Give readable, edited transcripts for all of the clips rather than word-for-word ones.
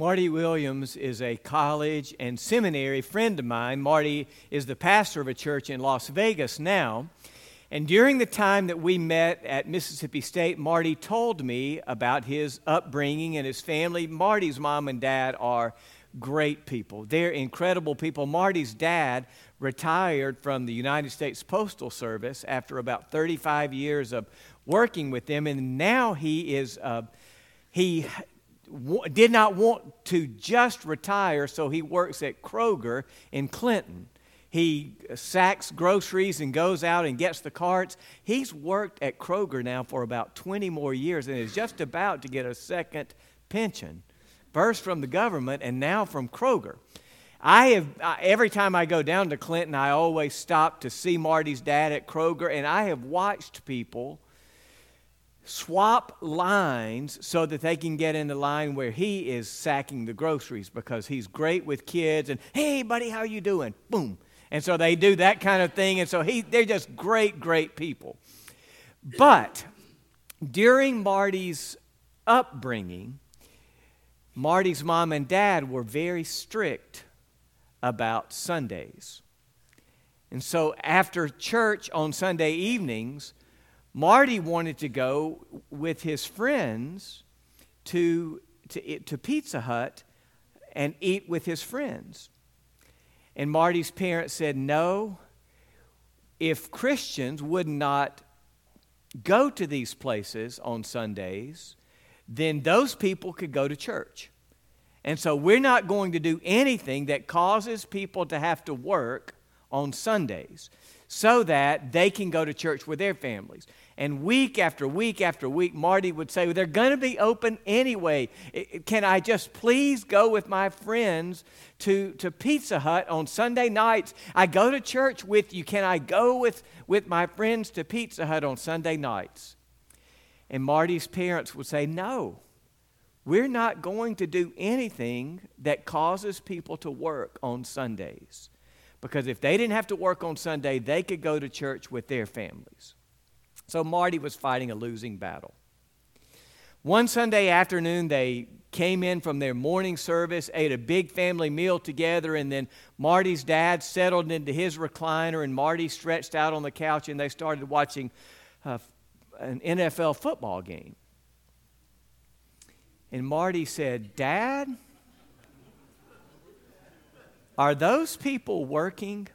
Marty Williams is a college and seminary friend of mine. Marty is the pastor of a church in Las Vegas now. And during the time that we met at Mississippi State, Marty told me about his upbringing and his family. Marty's mom and dad are great people. They're incredible people. Marty's dad retired from the United States Postal Service after about 35 years of working with them, and now he did not want to just retire, so he works at Kroger in Clinton. He sacks groceries and goes out and gets the carts. He's worked at Kroger now for about 20 more years and is just about to get a second pension, first from the government and now from Kroger. Every time I go down to Clinton, I always stop to see Marty's dad at Kroger, and I have watched people swap lines so that they can get in the line where he is sacking the groceries because he's great with kids and, hey, buddy, how you doing? Boom. And so they do that kind of thing, and so they're just great, great people. But during Marty's upbringing, Marty's mom and dad were very strict about Sundays. And so after church on Sunday evenings, Marty wanted to go with his friends to Pizza Hut and eat with his friends. And Marty's parents said, no, if Christians would not go to these places on Sundays, then those people could go to church. And so we're not going to do anything that causes people to have to work on Sundays so that they can go to church with their families. And week after week after week, Marty would say, well, they're going to be open anyway. Can I just please go with my friends to Pizza Hut on Sunday nights? I go to church with you. Can I go with my friends to Pizza Hut on Sunday nights? And Marty's parents would say, no, we're not going to do anything that causes people to work on Sundays. Because if they didn't have to work on Sunday, they could go to church with their families. So Marty was fighting a losing battle. One Sunday afternoon, they came in from their morning service, ate a big family meal together, and then Marty's dad settled into his recliner, and Marty stretched out on the couch, and they started watching an NFL football game. And Marty said, Dad, are those people working?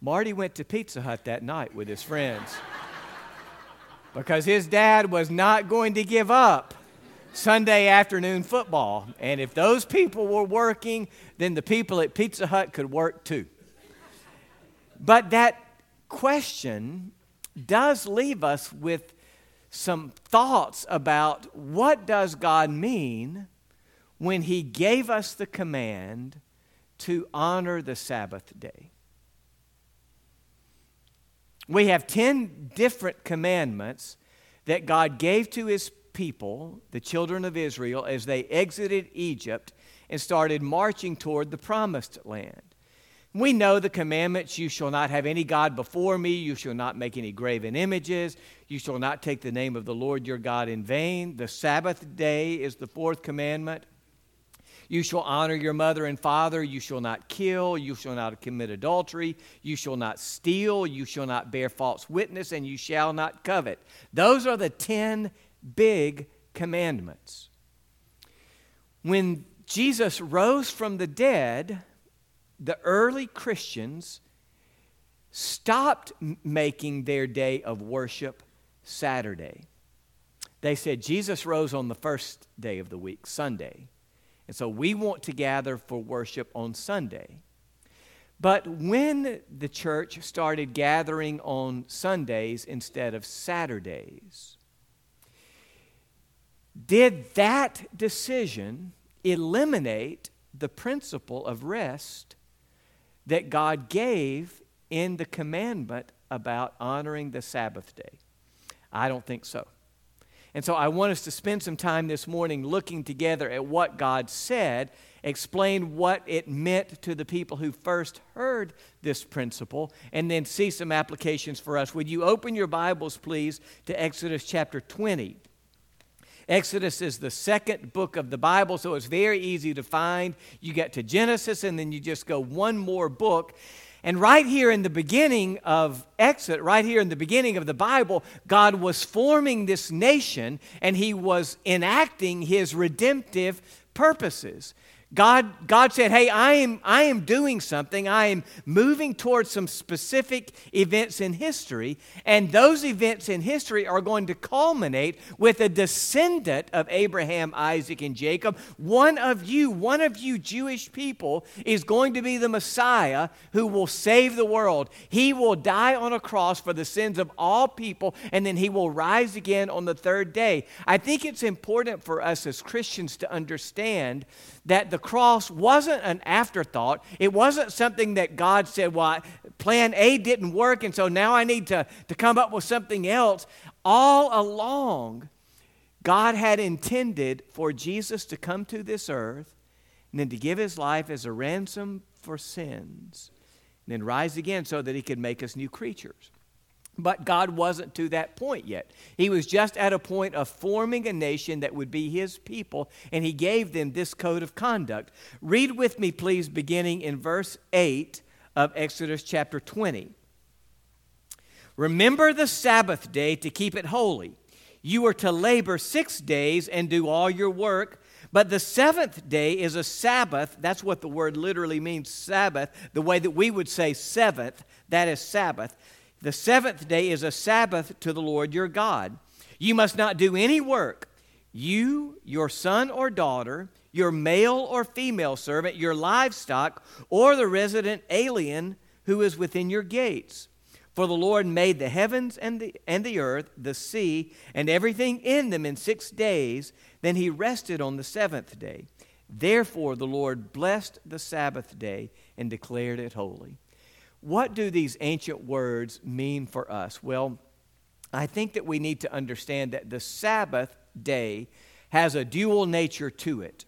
Marty went to Pizza Hut that night with his friends because his dad was not going to give up Sunday afternoon football. And if those people were working, then the people at Pizza Hut could work too. But that question does leave us with some thoughts about what does God mean when he gave us the command to honor the Sabbath day. We have 10 different commandments that God gave to his people, the children of Israel, as they exited Egypt and started marching toward the promised land. We know the commandments, you shall not have any God before me, you shall not make any graven images, you shall not take the name of the Lord your God in vain. The Sabbath day is the fourth commandment. You shall honor your mother and father. You shall not kill. You shall not commit adultery. You shall not steal. You shall not bear false witness, and you shall not covet. Those are the 10 big commandments. When Jesus rose from the dead, the early Christians stopped making their day of worship Saturday. They said Jesus rose on the first day of the week, Sunday. And so we want to gather for worship on Sunday. But when the church started gathering on Sundays instead of Saturdays, did that decision eliminate the principle of rest that God gave in the commandment about honoring the Sabbath day? I don't think so. And so I want us to spend some time this morning looking together at what God said, explain what it meant to the people who first heard this principle, and then see some applications for us. Would you open your Bibles, please, to Exodus chapter 20? Exodus is the second book of the Bible, so it's very easy to find. You get to Genesis, and then you just go one more book. And right here in the beginning of Exodus, right here in the beginning of the Bible, God was forming this nation, and he was enacting his redemptive purposes. God said, hey, I am doing something. I am moving towards some specific events in history, and those events in history are going to culminate with a descendant of Abraham, Isaac, and Jacob. One of you Jewish people is going to be the Messiah who will save the world. He will die on a cross for the sins of all people, and then he will rise again on the third day. I think it's important for us as Christians to understand that the cross wasn't an afterthought. It wasn't something that God said, well, plan A didn't work, and so now I need to come up with something else. All along, God had intended for Jesus to come to this earth and then to give his life as a ransom for sins and then rise again so that he could make us new creatures. But God wasn't to that point yet. He was just at a point of forming a nation that would be his people, and he gave them this code of conduct. Read with me, please, beginning in verse 8 of Exodus chapter 20. Remember the Sabbath day to keep it holy. You are to labor 6 days and do all your work, but the seventh day is a Sabbath. That's what the word literally means, Sabbath. The way that we would say seventh, that is Sabbath. The seventh day is a Sabbath to the Lord your God. You must not do any work. You, your son or daughter, your male or female servant, your livestock, or the resident alien who is within your gates. For the Lord made the heavens and the earth, the sea, and everything in them in 6 days. Then he rested on the seventh day. Therefore the Lord blessed the Sabbath day and declared it holy. What do these ancient words mean for us? Well, I think that we need to understand that the Sabbath day has a dual nature to it.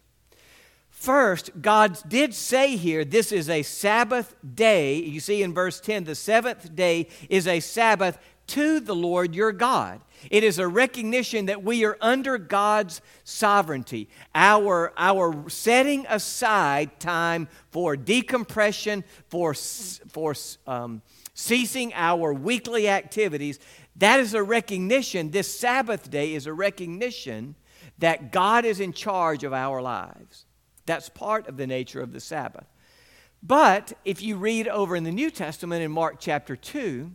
First, God did say here, this is a Sabbath day. You see in verse 10, the seventh day is a Sabbath to the Lord your God. It is a recognition that we are under God's sovereignty. Our setting aside time for decompression, for ceasing our weekly activities, that is a recognition. This Sabbath day is a recognition that God is in charge of our lives. That's part of the nature of the Sabbath. But if you read over in the New Testament in Mark chapter 2,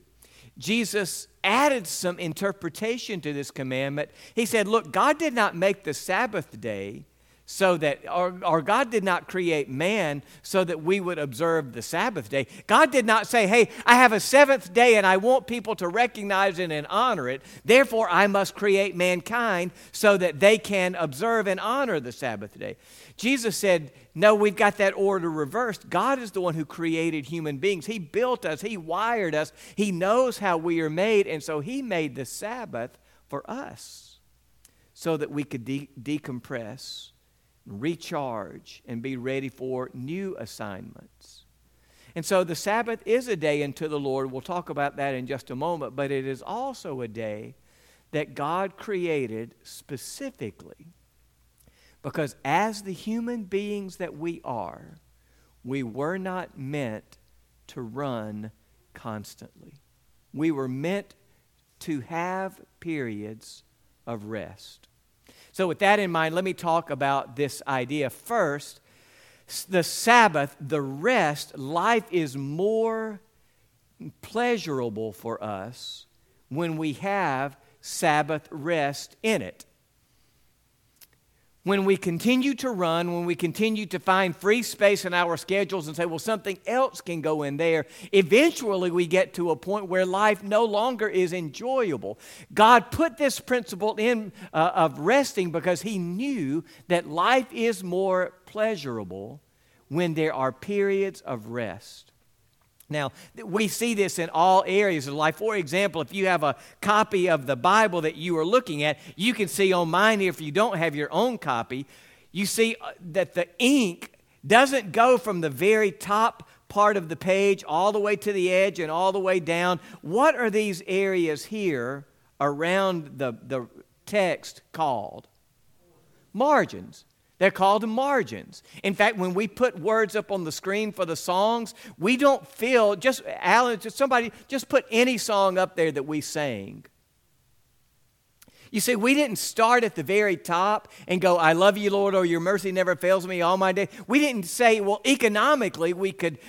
Jesus added some interpretation to this commandment. He said, look, God did not make the Sabbath day so that, or God did not create man so that we would observe the Sabbath day. God did not say, hey, I have a seventh day and I want people to recognize it and honor it. Therefore, I must create mankind so that they can observe and honor the Sabbath day. Jesus said, no, we've got that order reversed. God is the one who created human beings. He built us. He wired us. He knows how we are made. And so he made the Sabbath for us so that we could decompress, recharge, and be ready for new assignments. And so the Sabbath is a day unto the Lord. We'll talk about that in just a moment. But it is also a day that God created specifically, because as the human beings that we are, we were not meant to run constantly. We were meant to have periods of rest. So with that in mind, let me talk about this idea. First, the Sabbath, the rest, life is more pleasurable for us when we have Sabbath rest in it. When we continue to run, when we continue to find free space in our schedules and say, well, something else can go in there, eventually we get to a point where life no longer is enjoyable. God put this principle in of resting because he knew that life is more pleasurable when there are periods of rest. Now, we see this in all areas of life. For example, if you have a copy of the Bible that you are looking at, you can see on mine here, if you don't have your own copy, you see that the ink doesn't go from the very top part of the page all the way to the edge and all the way down. What are these areas here around the text called? margins. They're called margins. In fact, when we put words up on the screen for the songs, we don't feel, just Alan, just somebody, just put any song up there that we sang. You see, we didn't start at the very top and go, I love you, Lord, or your mercy never fails me all my day. We didn't say, well, economically, we could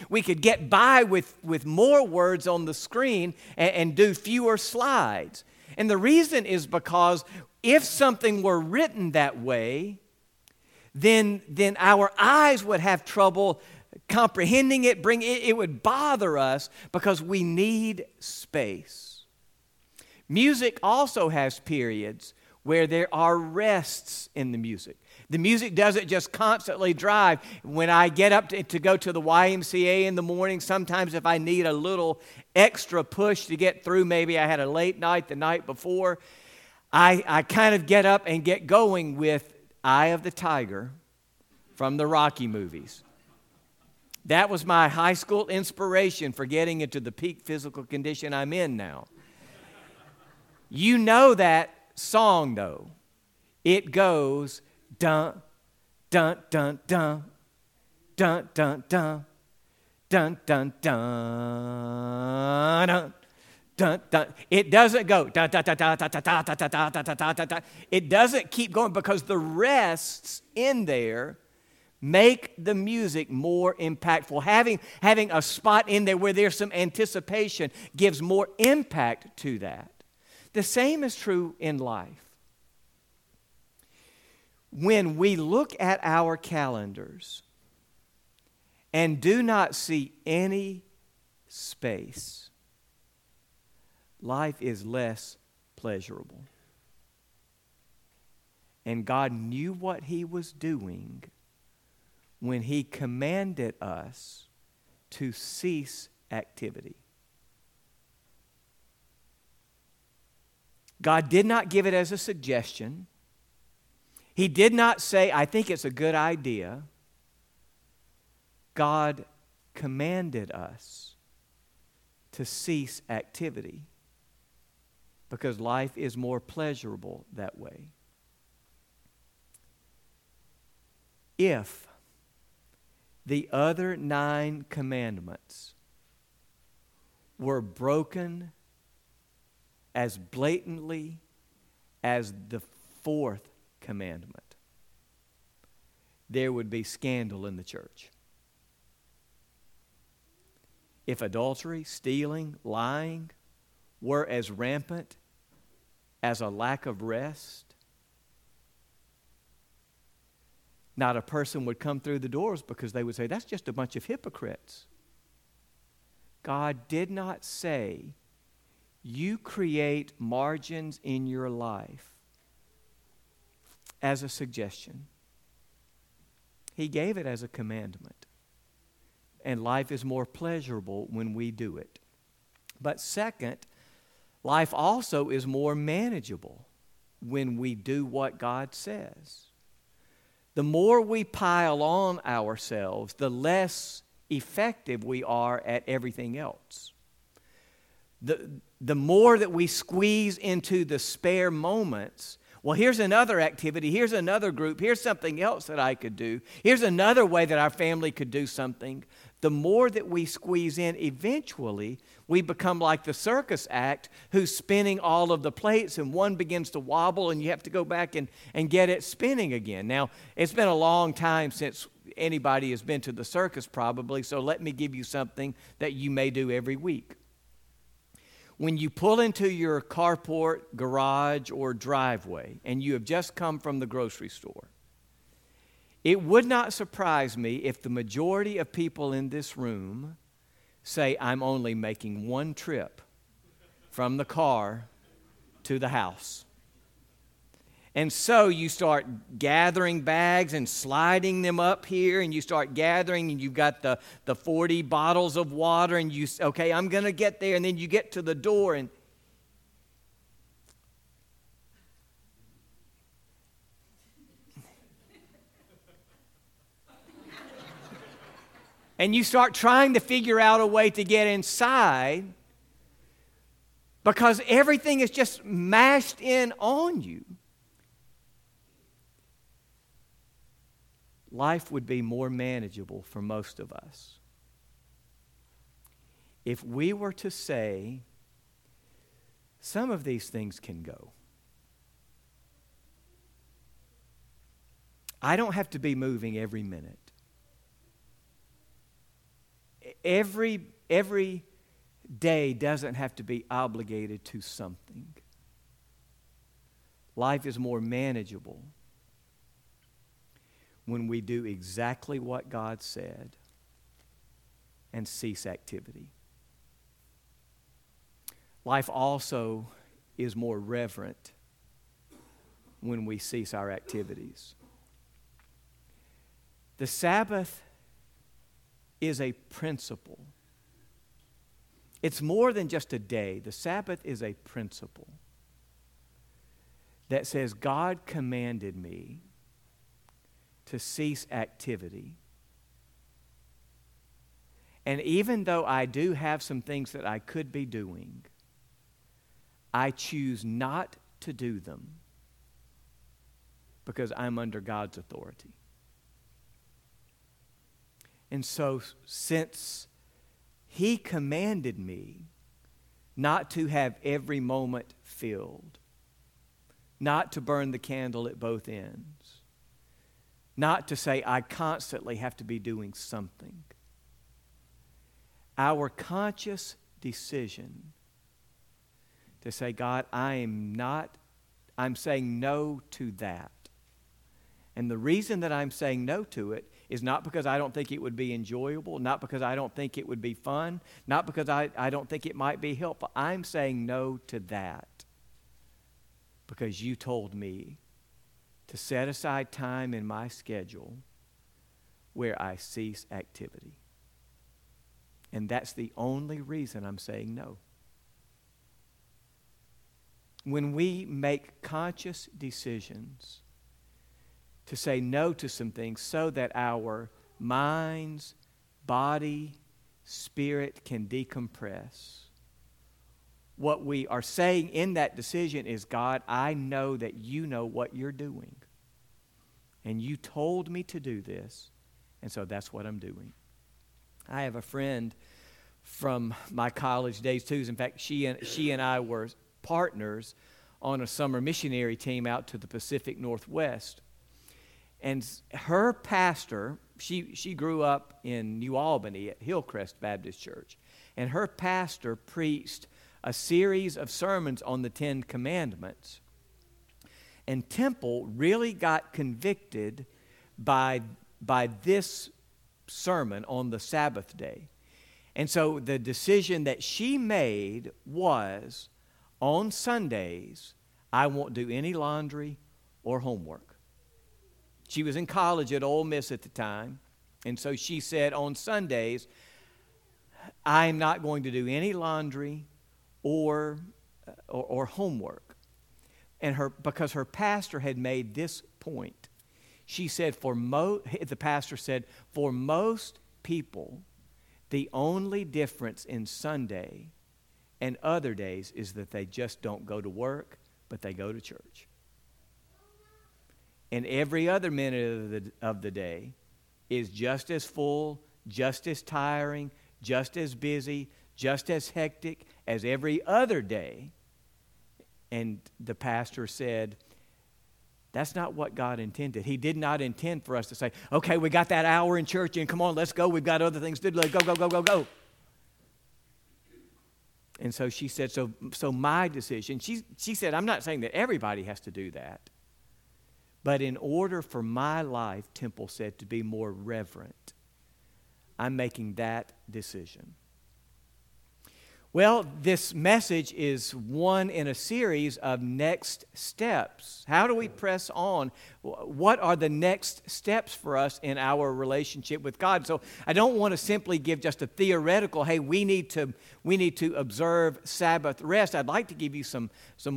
get by with more words on the screen and do fewer slides. And the reason is because if something were written that way, then our eyes would have trouble comprehending it, it would bother us because we need space. Music also has periods where there are rests in the music. The music doesn't just constantly drive. When I get up to go to the YMCA in the morning, sometimes if I need a little extra push to get through, maybe I had a late night the night before, I kind of get up and get going with Eye of the Tiger from the Rocky movies. That was my high school inspiration for getting into the peak physical condition I'm in now. You know that song, though. It goes, dun, dun, dun, dun, dun, dun, dun, dun, dun, dun, dun. Dun, dun. It doesn't go. It doesn't keep going because the rests in there make the music more impactful. Having a spot in there where there's some anticipation gives more impact to that. The same is true in life. When we look at our calendars and do not see any space, life is less pleasurable. And God knew what He was doing when He commanded us to cease activity. God did not give it as a suggestion. He did not say, I think it's a good idea. God commanded us to cease activity, because life is more pleasurable that way. If the other 9 commandments were broken as blatantly as the 4th commandment, there would be scandal in the church. If adultery, stealing, lying were as rampant as a lack of rest, not a person would come through the doors because they would say, that's just a bunch of hypocrites. God did not say, you create margins in your life as a suggestion. He gave it as a commandment. And life is more pleasurable when we do it. But second, life also is more manageable when we do what God says. The more we pile on ourselves, the less effective we are at everything else. The more that we squeeze into the spare moments, well, here's another activity, here's another group, here's something else that I could do, here's another way that our family could do something. The more that we squeeze in, eventually we become like the circus act who's spinning all of the plates, and one begins to wobble and you have to go back and get it spinning again. Now, it's been a long time since anybody has been to the circus probably, so let me give you something that you may do every week. When you pull into your carport, garage, or driveway and you have just come from the grocery store, it would not surprise me if the majority of people in this room say, I'm only making one trip from the car to the house. And so you start gathering bags and sliding them up here, and you start gathering, and you've got the 40 bottles of water, and you say, okay, I'm going to get there, and then you get to the door, and and you start trying to figure out a way to get inside because everything is just mashed in on you. life would be more manageable for most of us if we were to say, some of these things can go. I don't have to be moving every minute. Every day doesn't have to be obligated to something. Life is more manageable when we do exactly what God said and cease activity. Life also is more reverent when we cease our activities. The Sabbath is a principle. It's more than just a day. The Sabbath is a principle that says, God commanded me to cease activity. And even though I do have some things that I could be doing, I choose not to do them because I'm under God's authority. And so, since He commanded me not to have every moment filled, not to burn the candle at both ends, not to say I constantly have to be doing something, our conscious decision to say, God, I'm saying no to that. And the reason that I'm saying no to it is not because I don't think it would be enjoyable, not because I don't think it would be fun, not because I don't think it might be helpful. I'm saying no to that because you told me to set aside time in my schedule where I cease activity. And that's the only reason I'm saying no. When we make conscious decisions to say no to some things so that our minds, body, spirit can decompress, what we are saying in that decision is, God, I know that you know what you're doing. And you told me to do this, and so that's what I'm doing. I have a friend from my college days, too. In fact, she and I were partners on a summer missionary team out to the Pacific Northwest. And her pastor, she grew up in New Albany at Hillcrest Baptist Church, and her pastor preached a series of sermons on the Ten Commandments. And Temple really got convicted by this sermon on the Sabbath day. And so the decision that she made was, on Sundays, I won't do any laundry or homework. She was in college at Ole Miss at the time, and so she said, on Sundays, I'm not going to do any laundry or homework. And because her pastor had made this point, she said, the pastor said, for most people, the only difference in Sunday and other days is that they just don't go to work, but they go to church. And every other minute of the day is just as full, just as tiring, just as busy, just as hectic as every other day. And the pastor said, that's not what God intended. He did not intend for us to say, okay, we got that hour in church, and come on, let's go. We've got other things to do. Let's go, go, go, go, go. And so she said, so my decision, she said, I'm not saying that everybody has to do that, but in order for my life, Temple said, to be more reverent, I'm making that decision. Well, this message is one in a series of next steps. How do we press on? What are the next steps for us in our relationship with God? So I don't want to simply give just a theoretical, hey, we need to observe Sabbath rest. I'd like to give you some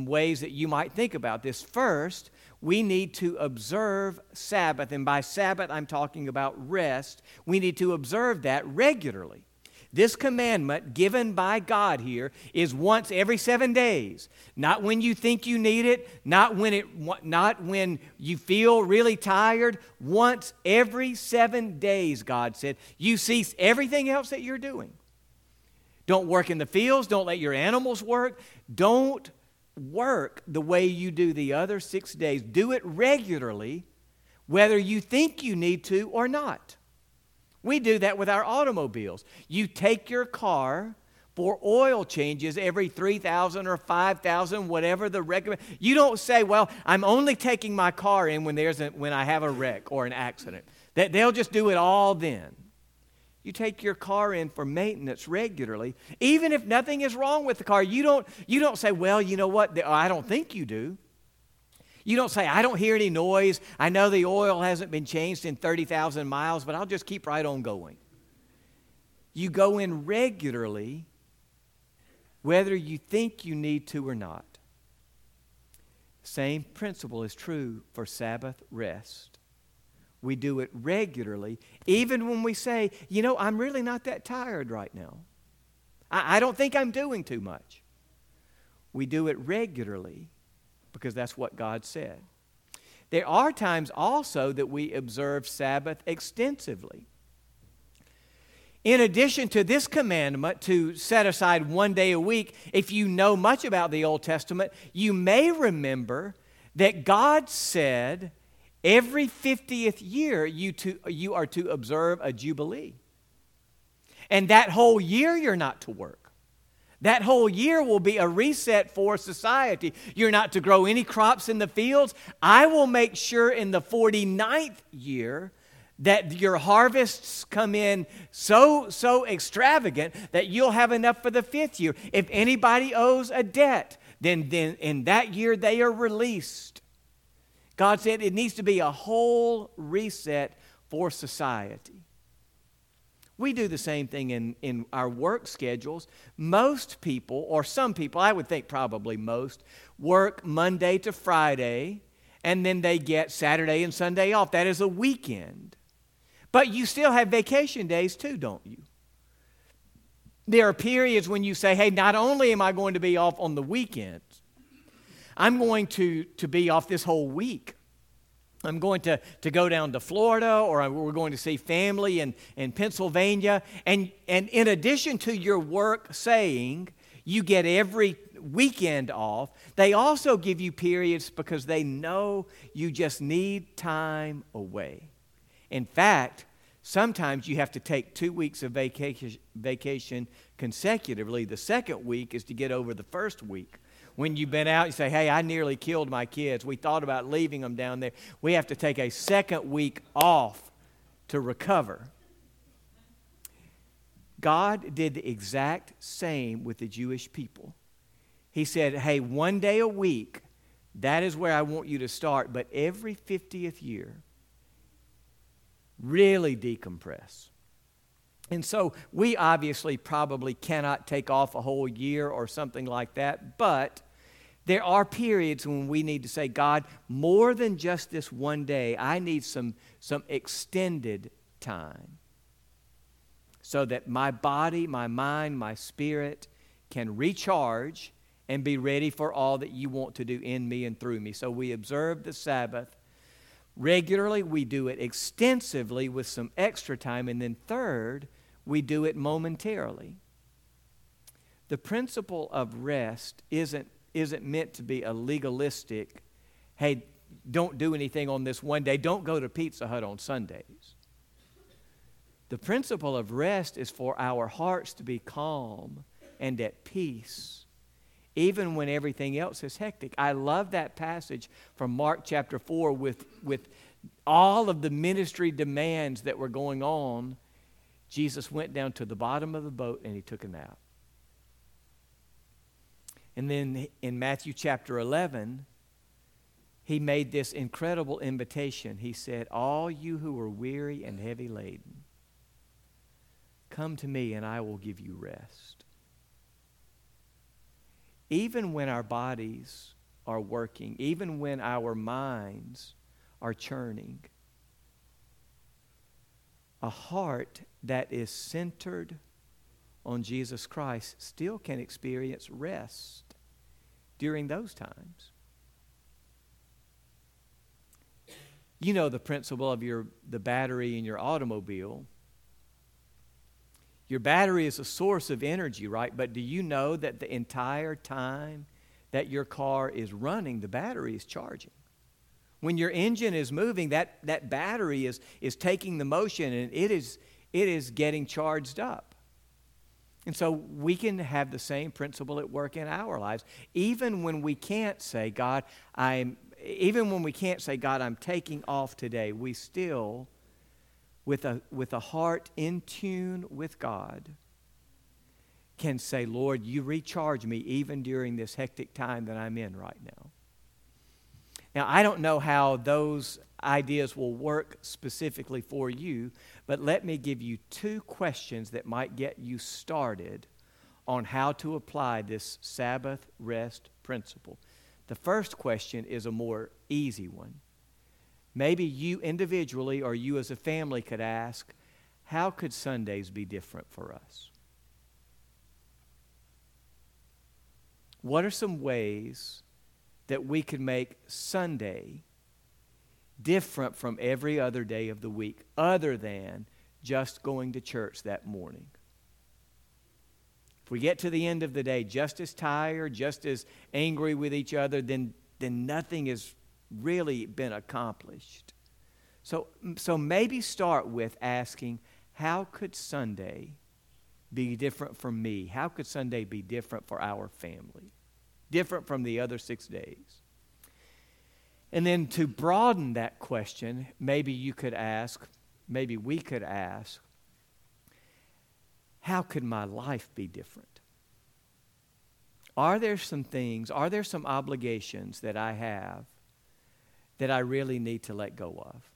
ways that you might think about this. First, we need to observe Sabbath, and by Sabbath I'm talking about rest. We need to observe that regularly. This commandment given by God here is once every 7 days. Not when you think you need it, not when you feel really tired. Once every 7 days, God said, you cease everything else that you're doing. Don't work in the fields. Don't let your animals work. Don't work the way you do the other 6 days. Do it regularly, whether you think you need to or not. We do that with our automobiles. You take your car for oil changes every 3,000 or 5,000, whatever the recommend. You don't say, well, I'm only taking my car in when I have a wreck or an accident. That they'll just do it all then. You take your car in for maintenance regularly. Even if nothing is wrong with the car, you don't say, well, you know what? I don't think you do. You don't say, I don't hear any noise. I know the oil hasn't been changed in 30,000 miles, but I'll just keep right on going. You go in regularly, whether you think you need to or not. Same principle is true for Sabbath rest. We do it regularly, even when we say, you know, I'm really not that tired right now. I don't think I'm doing too much. We do it regularly because that's what God said. There are times also that we observe Sabbath extensively. In addition to this commandment to set aside 1 day a week, if you know much about the Old Testament, you may remember that God said, every 50th year, you are to observe a jubilee. And that whole year, you're not to work. That whole year will be a reset for society. You're not to grow any crops in the fields. I will make sure in the 49th year that your harvests come in so extravagant that you'll have enough for the 5th year. If anybody owes a debt, then in that year they are released. God said it needs to be a whole reset for society. We do the same thing in our work schedules. Most people, or some people, I would think probably most, work Monday to Friday, and then they get Saturday and Sunday off. That is a weekend. But you still have vacation days too, don't you? There are periods when you say, hey, not only am I going to be off on the weekend, I'm going to be off this whole week. I'm going to go down to Florida, or we're going to see family in Pennsylvania. And in addition to your work saying you get every weekend off, they also give you periods because they know you just need time away. In fact, sometimes you have to take 2 weeks of vacation consecutively. The second week is to get over the first week. When you've been out, you say, hey, I nearly killed my kids. We thought about leaving them down there. We have to take a second week off to recover. God did the exact same with the Jewish people. He said, hey, 1 day a week, that is where I want you to start. But every 50th year, really decompress. And so we obviously probably cannot take off a whole year or something like that, but there are periods when we need to say, God, more than just this 1 day, I need some extended time so that my body, my mind, my spirit can recharge and be ready for all that you want to do in me and through me. So we observe the Sabbath regularly, we do it extensively with some extra time, and then third, we do it momentarily. The principle of rest isn't meant to be a legalistic, hey, don't do anything on this 1 day. Don't go to Pizza Hut on Sundays. The principle of rest is for our hearts to be calm and at peace, even when everything else is hectic. I love that passage from Mark chapter 4 with all of the ministry demands that were going on. Jesus went down to the bottom of the boat and he took a nap. And then in Matthew chapter 11, he made this incredible invitation. He said, all you who are weary and heavy laden, come to me and I will give you rest. Even when our bodies are working, even when our minds are churning, a heart that is centered on Jesus Christ still can experience rest during those times. You know the principle of the battery in your automobile. Your battery is a source of energy, right? But do you know that the entire time that your car is running, the battery is charging? When your engine is moving, that battery is taking the motion, and it is getting charged up. And so we can have the same principle at work in our lives. Even when we can't say, God, I'm taking off today, we still, with a heart in tune with God, can say, Lord, you recharge me even during this hectic time that I'm in right now. Now, I don't know how those ideas will work specifically for you, but let me give you two questions that might get you started on how to apply this Sabbath rest principle. The first question is a more easy one. Maybe you individually or you as a family could ask, how could Sundays be different for us? What are some ways that we could make Sunday different from every other day of the week other than just going to church that morning? If we get to the end of the day just as tired, just as angry with each other, then nothing has really been accomplished. So maybe start with asking, how could Sunday be different for me? How could Sunday be different for our family? Different from the other 6 days? And then to broaden that question, maybe we could ask, how could my life be different? Are there some obligations that I have that I really need to let go of?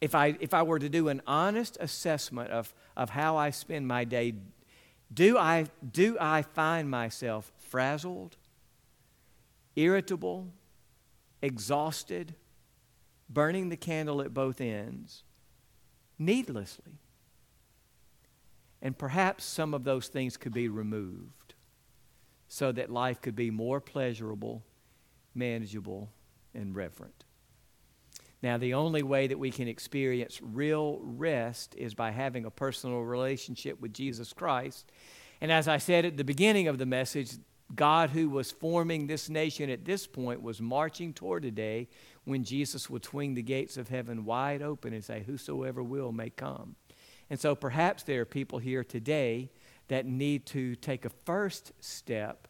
If I were to do an honest assessment of how I spend my day, do I find myself frazzled, irritable, exhausted, burning the candle at both ends, needlessly? And perhaps some of those things could be removed so that life could be more pleasurable, manageable, and reverent. Now, the only way that we can experience real rest is by having a personal relationship with Jesus Christ. And as I said at the beginning of the message, God, who was forming this nation at this point, was marching toward a day when Jesus would swing the gates of heaven wide open and say, whosoever will may come. And so perhaps there are people here today that need to take a first step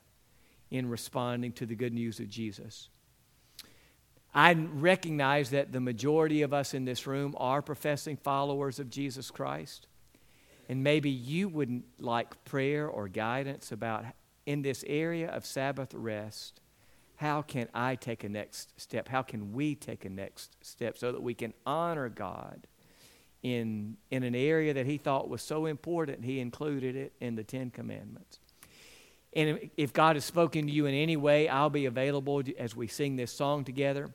in responding to the good news of Jesus. I recognize that the majority of us in this room are professing followers of Jesus Christ. And maybe you would like prayer or guidance about, in this area of Sabbath rest, how can I take a next step? How can we take a next step so that we can honor God in an area that he thought was so important, he included it in the 10 Commandments. And if God has spoken to you in any way, I'll be available as we sing this song together.